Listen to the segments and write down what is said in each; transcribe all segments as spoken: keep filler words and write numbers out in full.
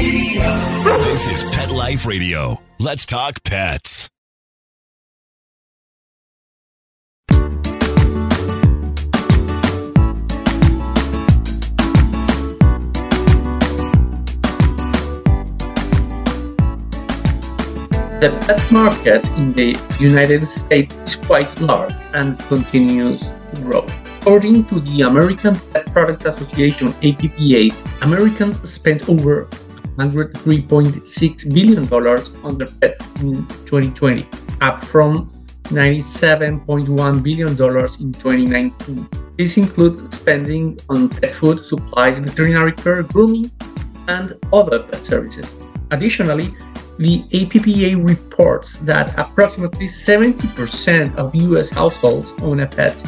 Radio. This is Pet Life Radio. Let's talk pets. The pet market in the United States is quite large and continues to grow. According to the American Pet Products Association, A P P A, Americans spent over one hundred three point six billion dollars on their pets in twenty twenty, up from ninety-seven point one billion dollars in twenty nineteen. This includes spending on pet food, supplies, veterinary care, grooming, and other pet services. Additionally, the A P P A reports that approximately seventy percent of U S households own a pet,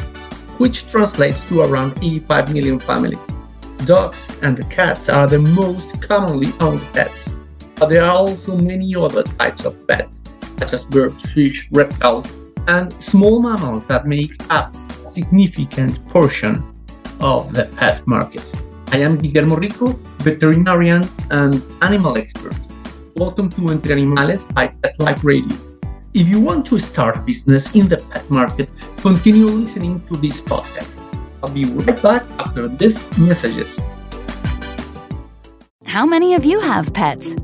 which translates to around eighty-five million families. Dogs and cats are the most commonly owned pets, but there are also many other types of pets, such as birds, fish, reptiles, and small mammals that make up a significant portion of the pet market. I am Guillermo Rico, veterinarian and animal expert. Welcome to Entre Animales by Pet Life Radio. If you want to start a business in the pet market, continue listening to this podcast. I'll be right back after these messages. How many of you have pets?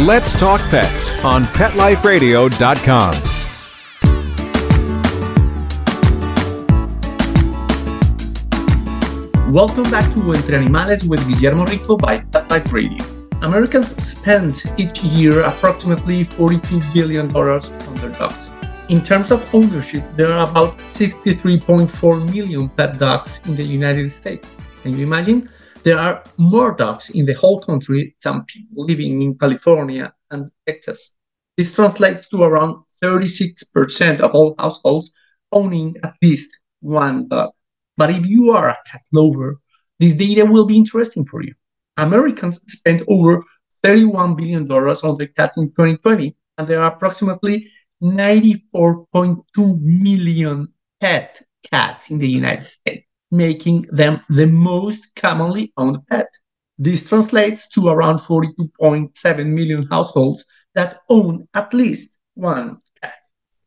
Let's Talk Pets on pet life radio dot com. Welcome back to Entre Animales with Guillermo Rico by Pet Life Radio. Americans spend each year approximately forty-two billion dollars on their dogs. In terms of ownership, there are about sixty-three point four million pet dogs in the United States. Can you imagine? There are more dogs in the whole country than people living in California and Texas. This translates to around thirty-six percent of all households owning at least one dog. But if you are a cat lover, this data will be interesting for you. Americans spent over thirty-one billion dollars on their cats in twenty twenty, and there are approximately ninety-four point two million pet cats in the United States, making them the most commonly owned pet. This translates to around forty-two point seven million households that own at least one cat.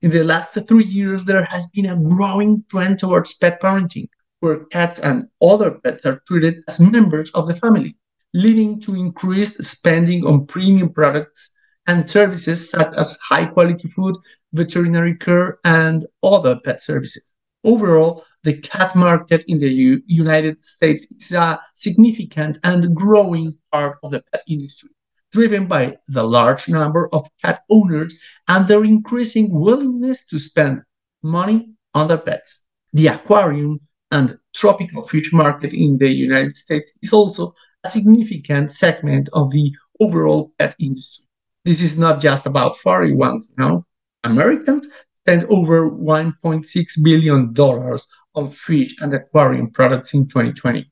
In the last three years, there has been a growing trend towards pet parenting, where cats and other pets are treated as members of the family, leading to increased spending on premium products and services such as high-quality food, veterinary care, and other pet services. Overall, the cat market in the U- United States is a significant and growing part of the pet industry, driven by the large number of cat owners and their increasing willingness to spend money on their pets. The aquarium and tropical fish market in the United States is also a significant segment of the overall pet industry. This is not just about furry ones, you know. Americans spent over one point six billion dollars on fish and aquarium products in twenty twenty.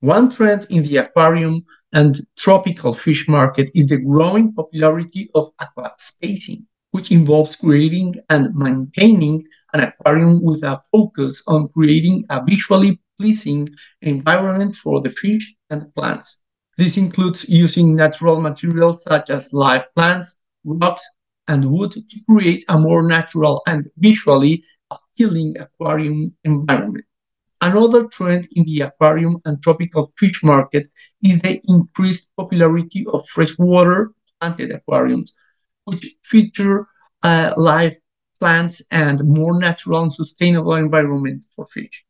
One trend in the aquarium and tropical fish market is the growing popularity of aquaspacing, which involves creating and maintaining an aquarium with a focus on creating a visually pleasing environment for the fish and plants. This includes using natural materials such as live plants, rocks, and wood to create a more natural and visually appealing aquarium environment. Another trend in the aquarium and tropical fish market is the increased popularity of freshwater planted aquariums, which feature uh, live plants and more natural and sustainable environment for fish.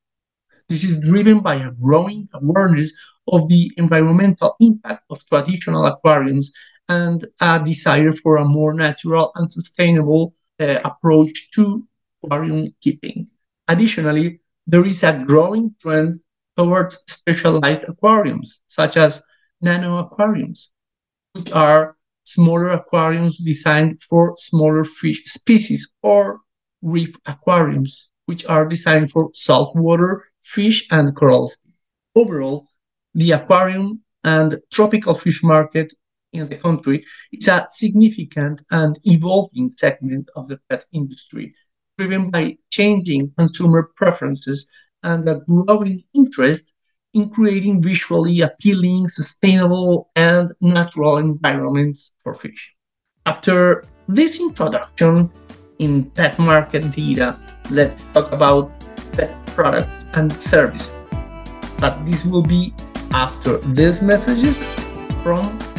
This is driven by a growing awareness of the environmental impact of traditional aquariums and a desire for a more natural and sustainable uh, approach to aquarium keeping. Additionally, there is a growing trend towards specialized aquariums, such as nano aquariums, which are smaller aquariums designed for smaller fish species, or reef aquariums, which are designed for saltwater fish and corals. Overall, the aquarium and tropical fish market in the country is a significant and evolving segment of the pet industry, driven by changing consumer preferences and a growing interest in creating visually appealing, sustainable, and natural environments for fish. After this introduction in pet market data, let's talk about pet products and services. But this will be after these messages from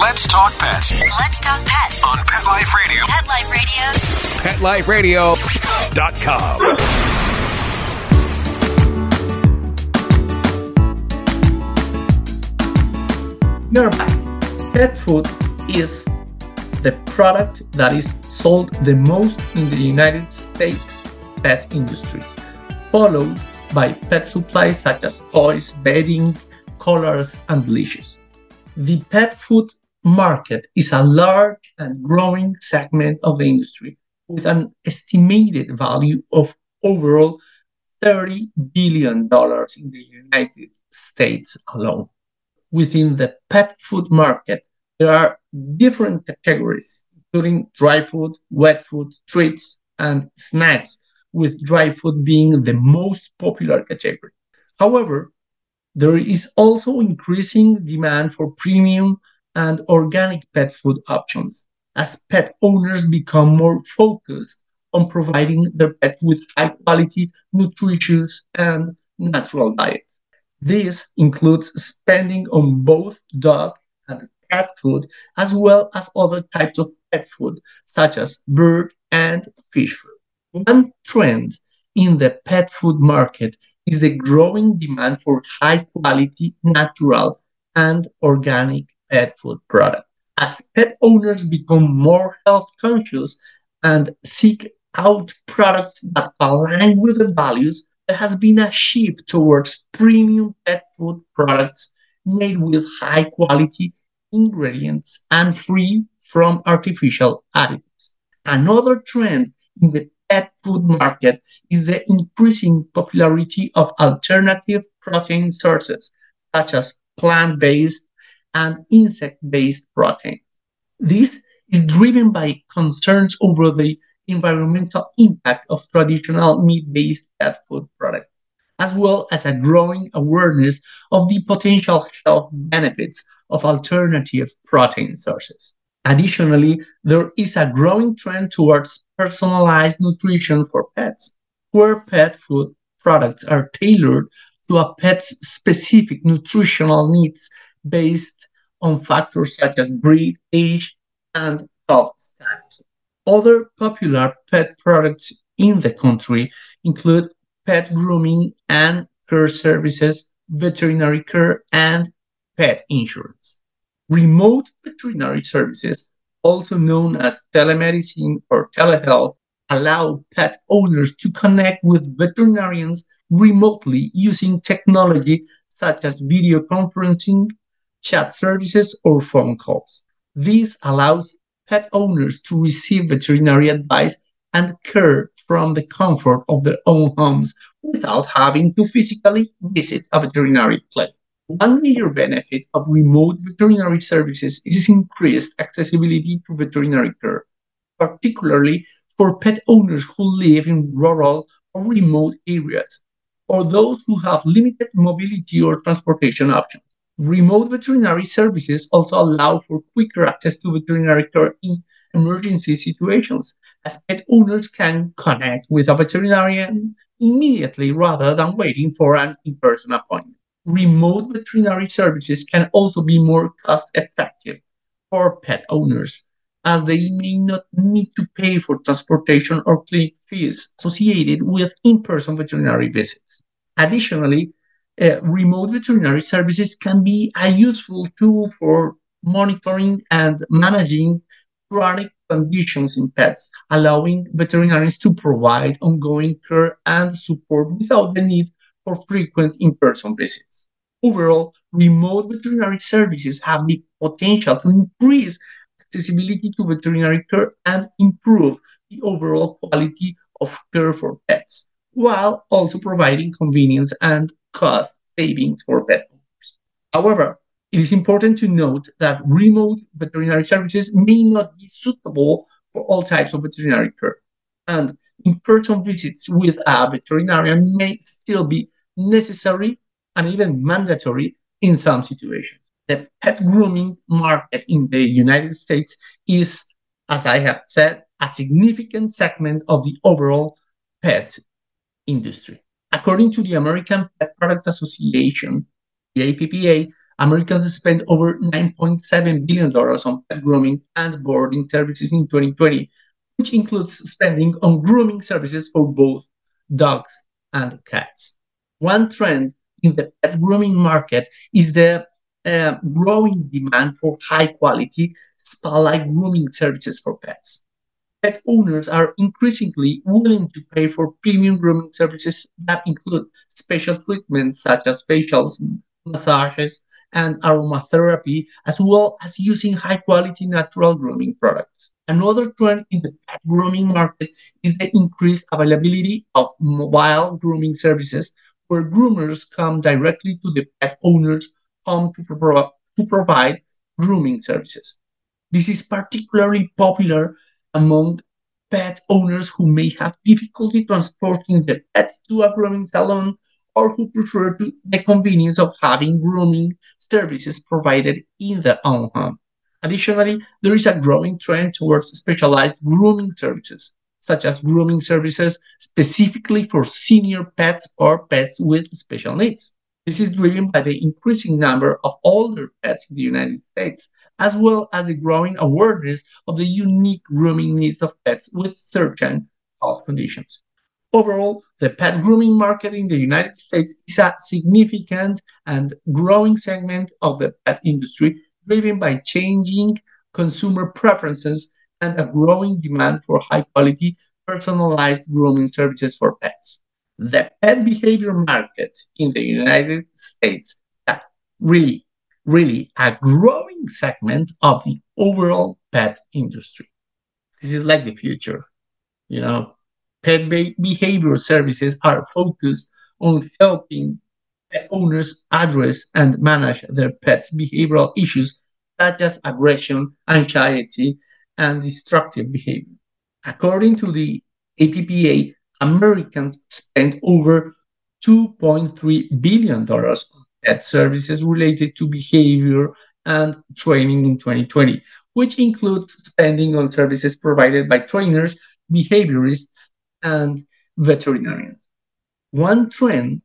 Let's talk pets. Let's talk pets. On Pet Life Radio. Pet Life Radio. pet life radio dot com. You're back. Pet food is the product that is sold the most in the United States pet industry, followed by pet supplies such as toys, bedding, collars, and leashes. The pet food market is a large and growing segment of the industry, with an estimated value of overall thirty billion dollars in the United States alone. Within the pet food market, there are different categories, including dry food, wet food, treats, and snacks, with dry food being the most popular category. However, there is also increasing demand for premium and organic pet food options, as pet owners become more focused on providing their pet with high-quality, nutritious, and natural diet. This includes spending on both dog and cat food, as well as other types of pet food, such as bird and fish food. One trend in the pet food market is the growing demand for high-quality, natural, and organic pet food products. As pet owners become more health-conscious and seek out products that align with their values, there has been a shift towards premium pet food products made with high-quality ingredients and free from artificial additives. Another trend in the pet food market is the increasing popularity of alternative protein sources, such as plant-based and insect-based protein. This is driven by concerns over the environmental impact of traditional meat-based pet food products, as well as a growing awareness of the potential health benefits of alternative protein sources. Additionally, there is a growing trend towards personalized nutrition for pets, where pet food products are tailored to a pet's specific nutritional needs based on factors such as breed, age, and health status. Other popular pet products in the country include pet grooming and care services, veterinary care, and pet insurance. Remote veterinary services, also known as telemedicine or telehealth, allow pet owners to connect with veterinarians remotely using technology such as video conferencing, chat services, or phone calls. This allows pet owners to receive veterinary advice and care from the comfort of their own homes without having to physically visit a veterinary clinic. One major benefit of remote veterinary services is increased accessibility to veterinary care, particularly for pet owners who live in rural or remote areas, or those who have limited mobility or transportation options. Remote veterinary services also allow for quicker access to veterinary care in emergency situations, as pet owners can connect with a veterinarian immediately rather than waiting for an in-person appointment. Remote veterinary services can also be more cost-effective for pet owners, as they may not need to pay for transportation or clinic fees associated with in-person veterinary visits. Additionally, uh, remote veterinary services can be a useful tool for monitoring and managing chronic conditions in pets, allowing veterinarians to provide ongoing care and support without the need for frequent in-person visits. Overall, remote veterinary services have the potential to increase accessibility to veterinary care and improve the overall quality of care for pets, while also providing convenience and cost savings for pet owners. However, it is important to note that remote veterinary services may not be suitable for all types of veterinary care, and in-person visits with a veterinarian may still be necessary and even mandatory in some situations. The pet grooming market in the United States is, as I have said, a significant segment of the overall pet industry. According to the American Pet Products Association, the A P P A, Americans spent over nine point seven billion dollars on pet grooming and boarding services in twenty twenty, which includes spending on grooming services for both dogs and cats. One trend in the pet grooming market is the uh, growing demand for high-quality, spa-like grooming services for pets. Pet owners are increasingly willing to pay for premium grooming services that include special treatments such as facials, massages, and aromatherapy, as well as using high-quality natural grooming products. Another trend in the pet grooming market is the increased availability of mobile grooming services, where groomers come directly to the pet owner's home to, pro- to provide grooming services. This is particularly popular among pet owners who may have difficulty transporting the pet to a grooming salon, or who prefer to the convenience of having grooming services provided in their own home. Additionally, there is a growing trend towards specialized grooming services, such as grooming services specifically for senior pets or pets with special needs. This is driven by the increasing number of older pets in the United States, as well as the growing awareness of the unique grooming needs of pets with certain health conditions. Overall, the pet grooming market in the United States is a significant and growing segment of the pet industry, driven by changing consumer preferences and a growing demand for high-quality, personalized grooming services for pets. The pet behavior market in the United States is really, really a growing segment of the overall pet industry. This is like the future, you know. Pet be- behavior services are focused on helping pet owners address and manage their pets' behavioral issues, such as aggression, anxiety, and destructive behavior. According to the A P P A, Americans spend over two point three billion dollars on pet services related to behavior and training in twenty twenty, which includes spending on services provided by trainers, behaviorists, and veterinarians. One trend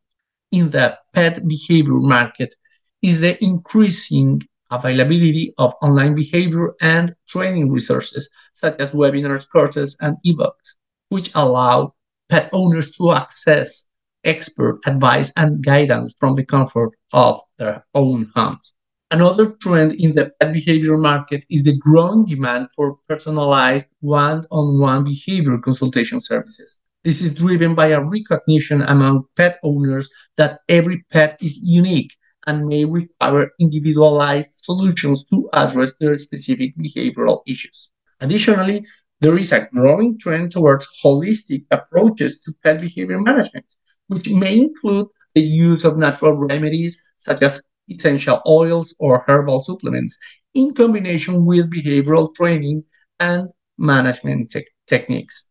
in the pet behavior market is the increasing availability of online behavior and training resources, such as webinars, courses, and ebooks, which allow pet owners to access expert advice and guidance from the comfort of their own homes. Another trend in the pet behavior market is the growing demand for personalized one-on-one behavior consultation services. This is driven by a recognition among pet owners that every pet is unique and may require individualized solutions to address their specific behavioral issues. Additionally, there is a growing trend towards holistic approaches to pet behavior management, which may include the use of natural remedies such as essential oils or herbal supplements in combination with behavioral training and management te- techniques.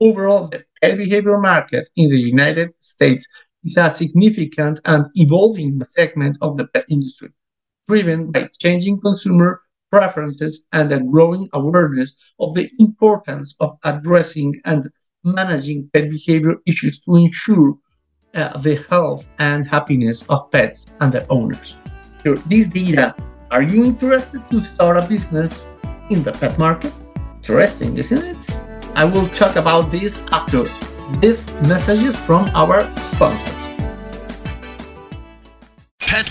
Overall, the pet behavior market in the United States is a significant and evolving segment of the pet industry, driven by changing consumer preferences and a growing awareness of the importance of addressing and managing pet behavior issues to ensure uh, the health and happiness of pets and their owners. So this data, are you interested to start a business in the pet market? Interesting, isn't it? I will talk about this after these messages from our sponsors. Pet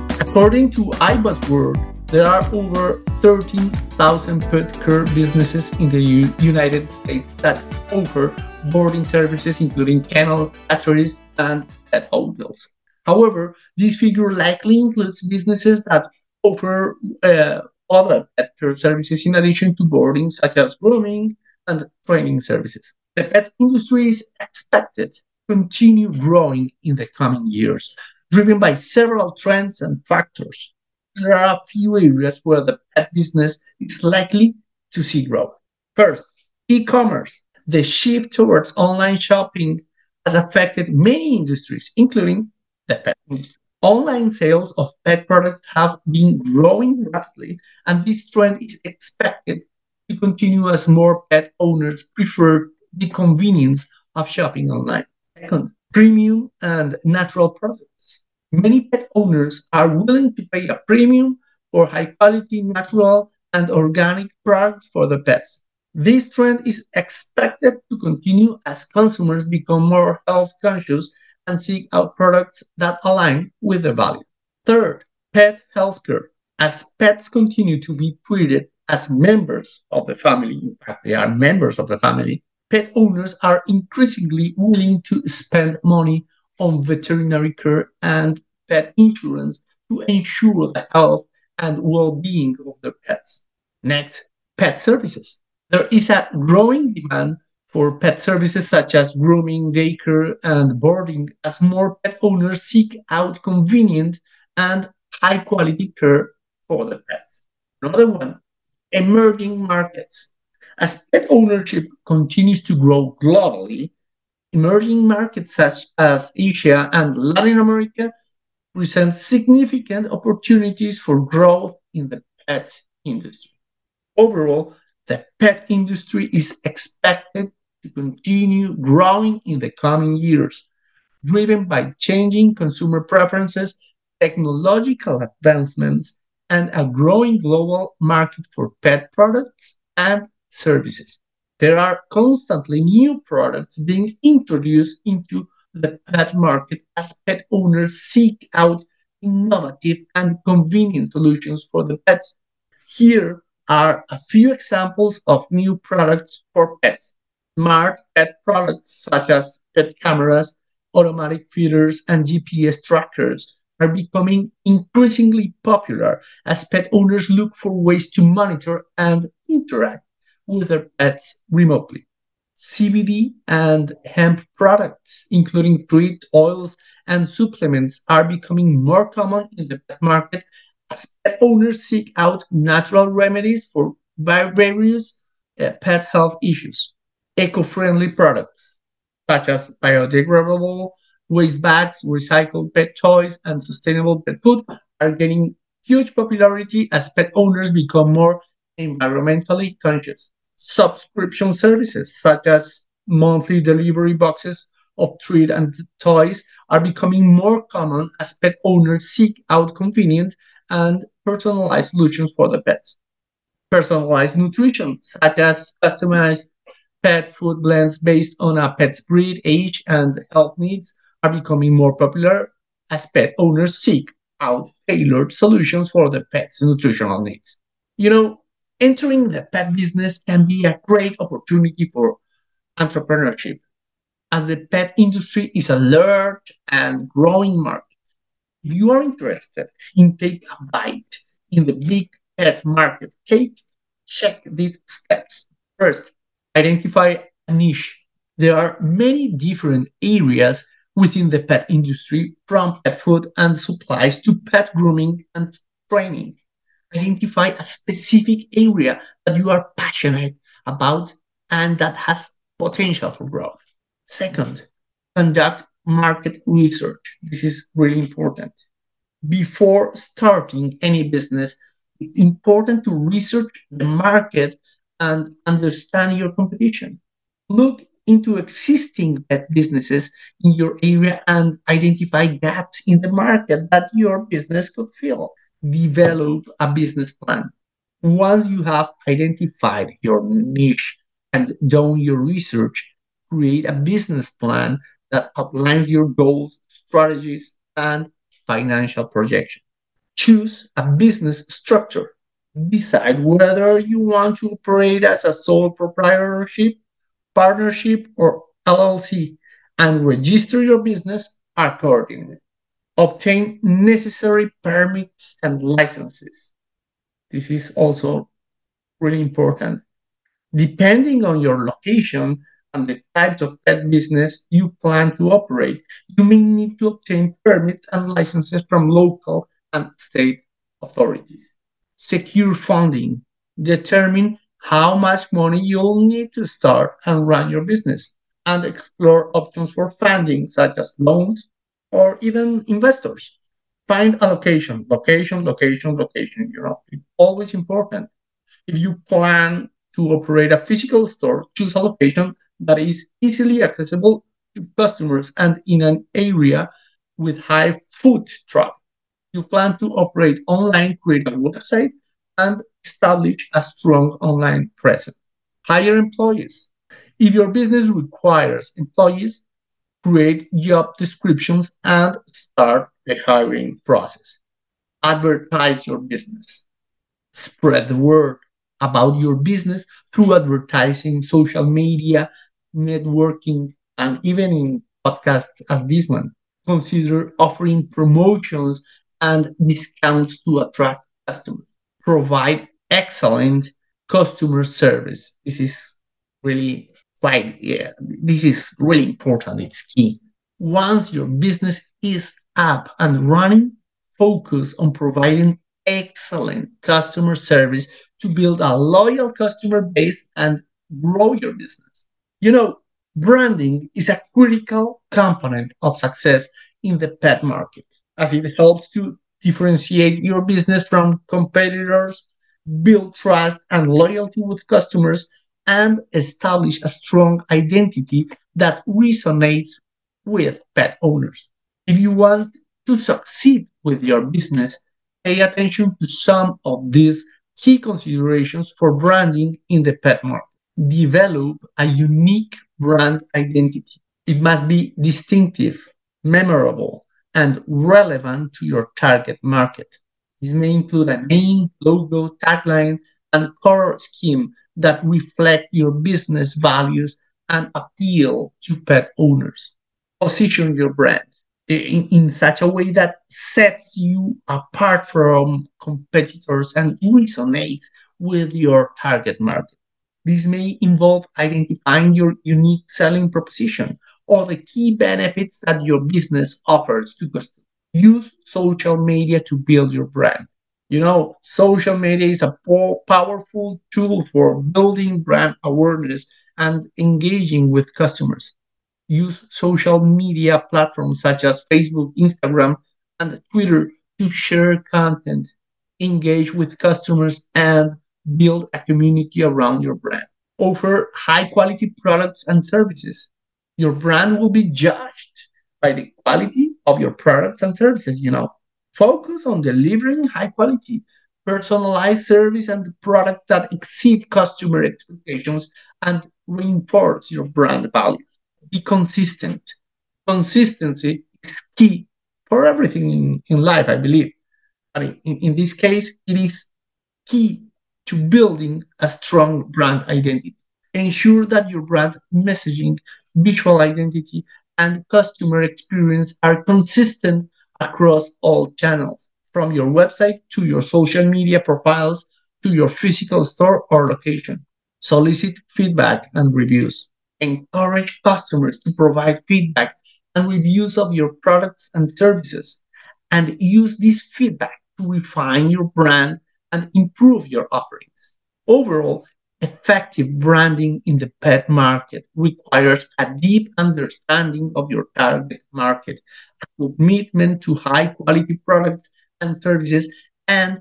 According to IBISWorld, there are over thirteen thousand pet care businesses in the U- United States that offer boarding services, including kennels, hatcheries, and pet hotels. However, this figure likely includes businesses that offer uh, other pet care services in addition to boarding, such as grooming and training services. The pet industry is expected to continue growing in the coming years, driven by several trends and factors. There are a few areas where the pet business is likely to see growth. First, e-commerce. The shift towards online shopping has affected many industries, including the pet industry. Online sales of pet products have been growing rapidly, and this trend is expected to continue as more pet owners prefer the convenience of shopping online. Second, premium and natural products. Many pet owners are willing to pay a premium for high-quality, natural, and organic products for their pets. This trend is expected to continue as consumers become more health-conscious and seek out products that align with their values. Third, pet healthcare. As pets continue to be treated as members of the family, in fact, they are members of the family, pet owners are increasingly willing to spend money on veterinary care and pet insurance to ensure the health and well-being of their pets. Next, pet services. There is a growing demand for pet services such as grooming, daycare, and boarding as more pet owners seek out convenient and high-quality care for their pets. Another one, emerging markets. As pet ownership continues to grow globally, emerging markets such as Asia and Latin America present significant opportunities for growth in the pet industry. Overall, the pet industry is expected to continue growing in the coming years, driven by changing consumer preferences, technological advancements, and a growing global market for pet products and services. There are constantly new products being introduced into the pet market as pet owners seek out innovative and convenient solutions for the pets. Here are a few examples of new products for pets. Smart pet products such as pet cameras, automatic feeders, and G P S trackers are becoming increasingly popular as pet owners look for ways to monitor and interact with their pets remotely. C B D and hemp products, including treat oils and supplements, are becoming more common in the pet market as pet owners seek out natural remedies for various uh, pet health issues. Eco-friendly products, such as biodegradable waste bags, recycled pet toys, and sustainable pet food, are gaining huge popularity as pet owners become more environmentally conscious. Subscription services such as monthly delivery boxes of treats and toys are becoming more common as pet owners seek out convenient and personalized solutions for the pets. Personalized nutrition, such as customized pet food blends based on a pet's breed, age, and health needs, are becoming more popular as pet owners seek out tailored solutions for the pet's nutritional needs. You know, entering the pet business can be a great opportunity for entrepreneurship, as the pet industry is a large and growing market. If you are interested in taking a bite in the big pet market cake, check these steps. First, identify a niche. There are many different areas within the pet industry, from pet food and supplies to pet grooming and training. Identify a specific area that you are passionate about and that has potential for growth. Second, conduct market research. This is really important. Before starting any business, it's important to research the market and understand your competition. Look into existing pet businesses in your area and identify gaps in the market that your business could fill. Develop a business plan. Once you have identified your niche and done your research, create a business plan that outlines your goals, strategies, and financial projections. Choose a business structure. Decide whether you want to operate as a sole proprietorship, partnership, or L L C, and register your business accordingly. Obtain necessary permits and licenses. This is also really important. Depending on your location and the types of pet business you plan to operate, you may need to obtain permits and licenses from local and state authorities. Secure funding. Determine how much money you'll need to start and run your business, and explore options for funding, such as loans or even investors. Find a location, location, location, location. You know, it's always important. If you plan to operate a physical store, choose a location that is easily accessible to customers and in an area with high foot traffic. You plan to operate online, create a website, and establish a strong online presence. Hire employees. If your business requires employees, create job descriptions and start the hiring process. Advertise your business. Spread the word about your business through advertising, social media, networking, and even in podcasts as this one. Consider offering promotions and discounts to attract customers. Provide excellent customer service. This is really quite, yeah, this is really important. It's key. Once your business is up and running, focus on providing excellent customer service to build a loyal customer base and grow your business. You know, branding is a critical component of success in the pet market, as it helps to differentiate your business from competitors, build trust and loyalty with customers, and establish a strong identity that resonates with pet owners. If you want to succeed with your business, pay attention to some of these key considerations for branding in the pet market. Develop a unique brand identity. It must be distinctive, memorable, and relevant to your target market. This may include a name, logo, tagline, and color scheme that reflect your business values and appeal to pet owners. Position your brand in, in such a way that sets you apart from competitors and resonates with your target market. This may involve identifying your unique selling proposition or the key benefits that your business offers to customers. Use social media to build your brand. You know, social media is a po- powerful tool for building brand awareness and engaging with customers. Use social media platforms such as Facebook, Instagram, and Twitter to share content, engage with customers, and build a community around your brand. Offer high-quality products and services. Your brand will be judged by the quality of your products and services, you know. focus on delivering high-quality, personalized service and products that exceed customer expectations and reinforce your brand values. Be consistent. Consistency is key for everything in, in life, I believe. I mean, in, in this case, it is key to building a strong brand identity. Ensure that your brand messaging, visual identity, and customer experience are consistent across all channels, from your website to your social media profiles to your physical store or location. Solicit feedback and reviews. Encourage customers to provide feedback and reviews of your products and services, and use this feedback to refine your brand and improve your offerings. Overall, effective branding in the pet market requires a deep understanding of your target market, a commitment to high-quality products and services, and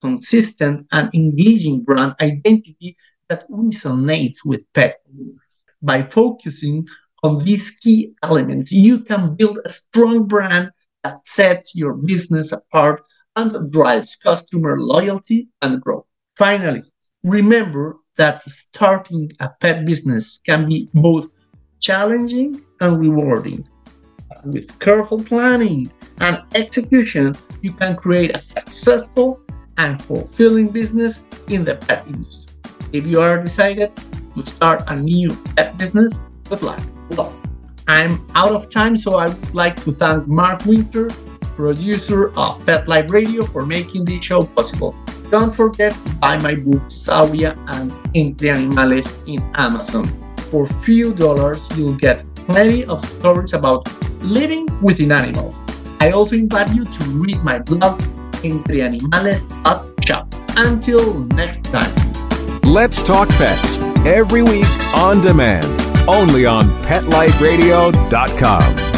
consistent and engaging brand identity that resonates with pet owners. By focusing on these key elements, you can build a strong brand that sets your business apart and drives customer loyalty and growth. Finally, remember that starting a pet business can be both challenging and rewarding. With careful planning and execution, you can create a successful and fulfilling business in the pet industry. If you are decided to start a new pet business, good luck. Well, I'm out of time, so I would like to thank Mark Winter, producer of Pet Life Radio, for making this show possible. Don't forget to buy my books, Sauvia and Entre Animales, in Amazon. For a few dollars, you'll get plenty of stories about living within animals. I also invite you to read my blog, Entre Animales dot shop. Until next time. Let's talk pets every week on demand, only on pet life radio dot com.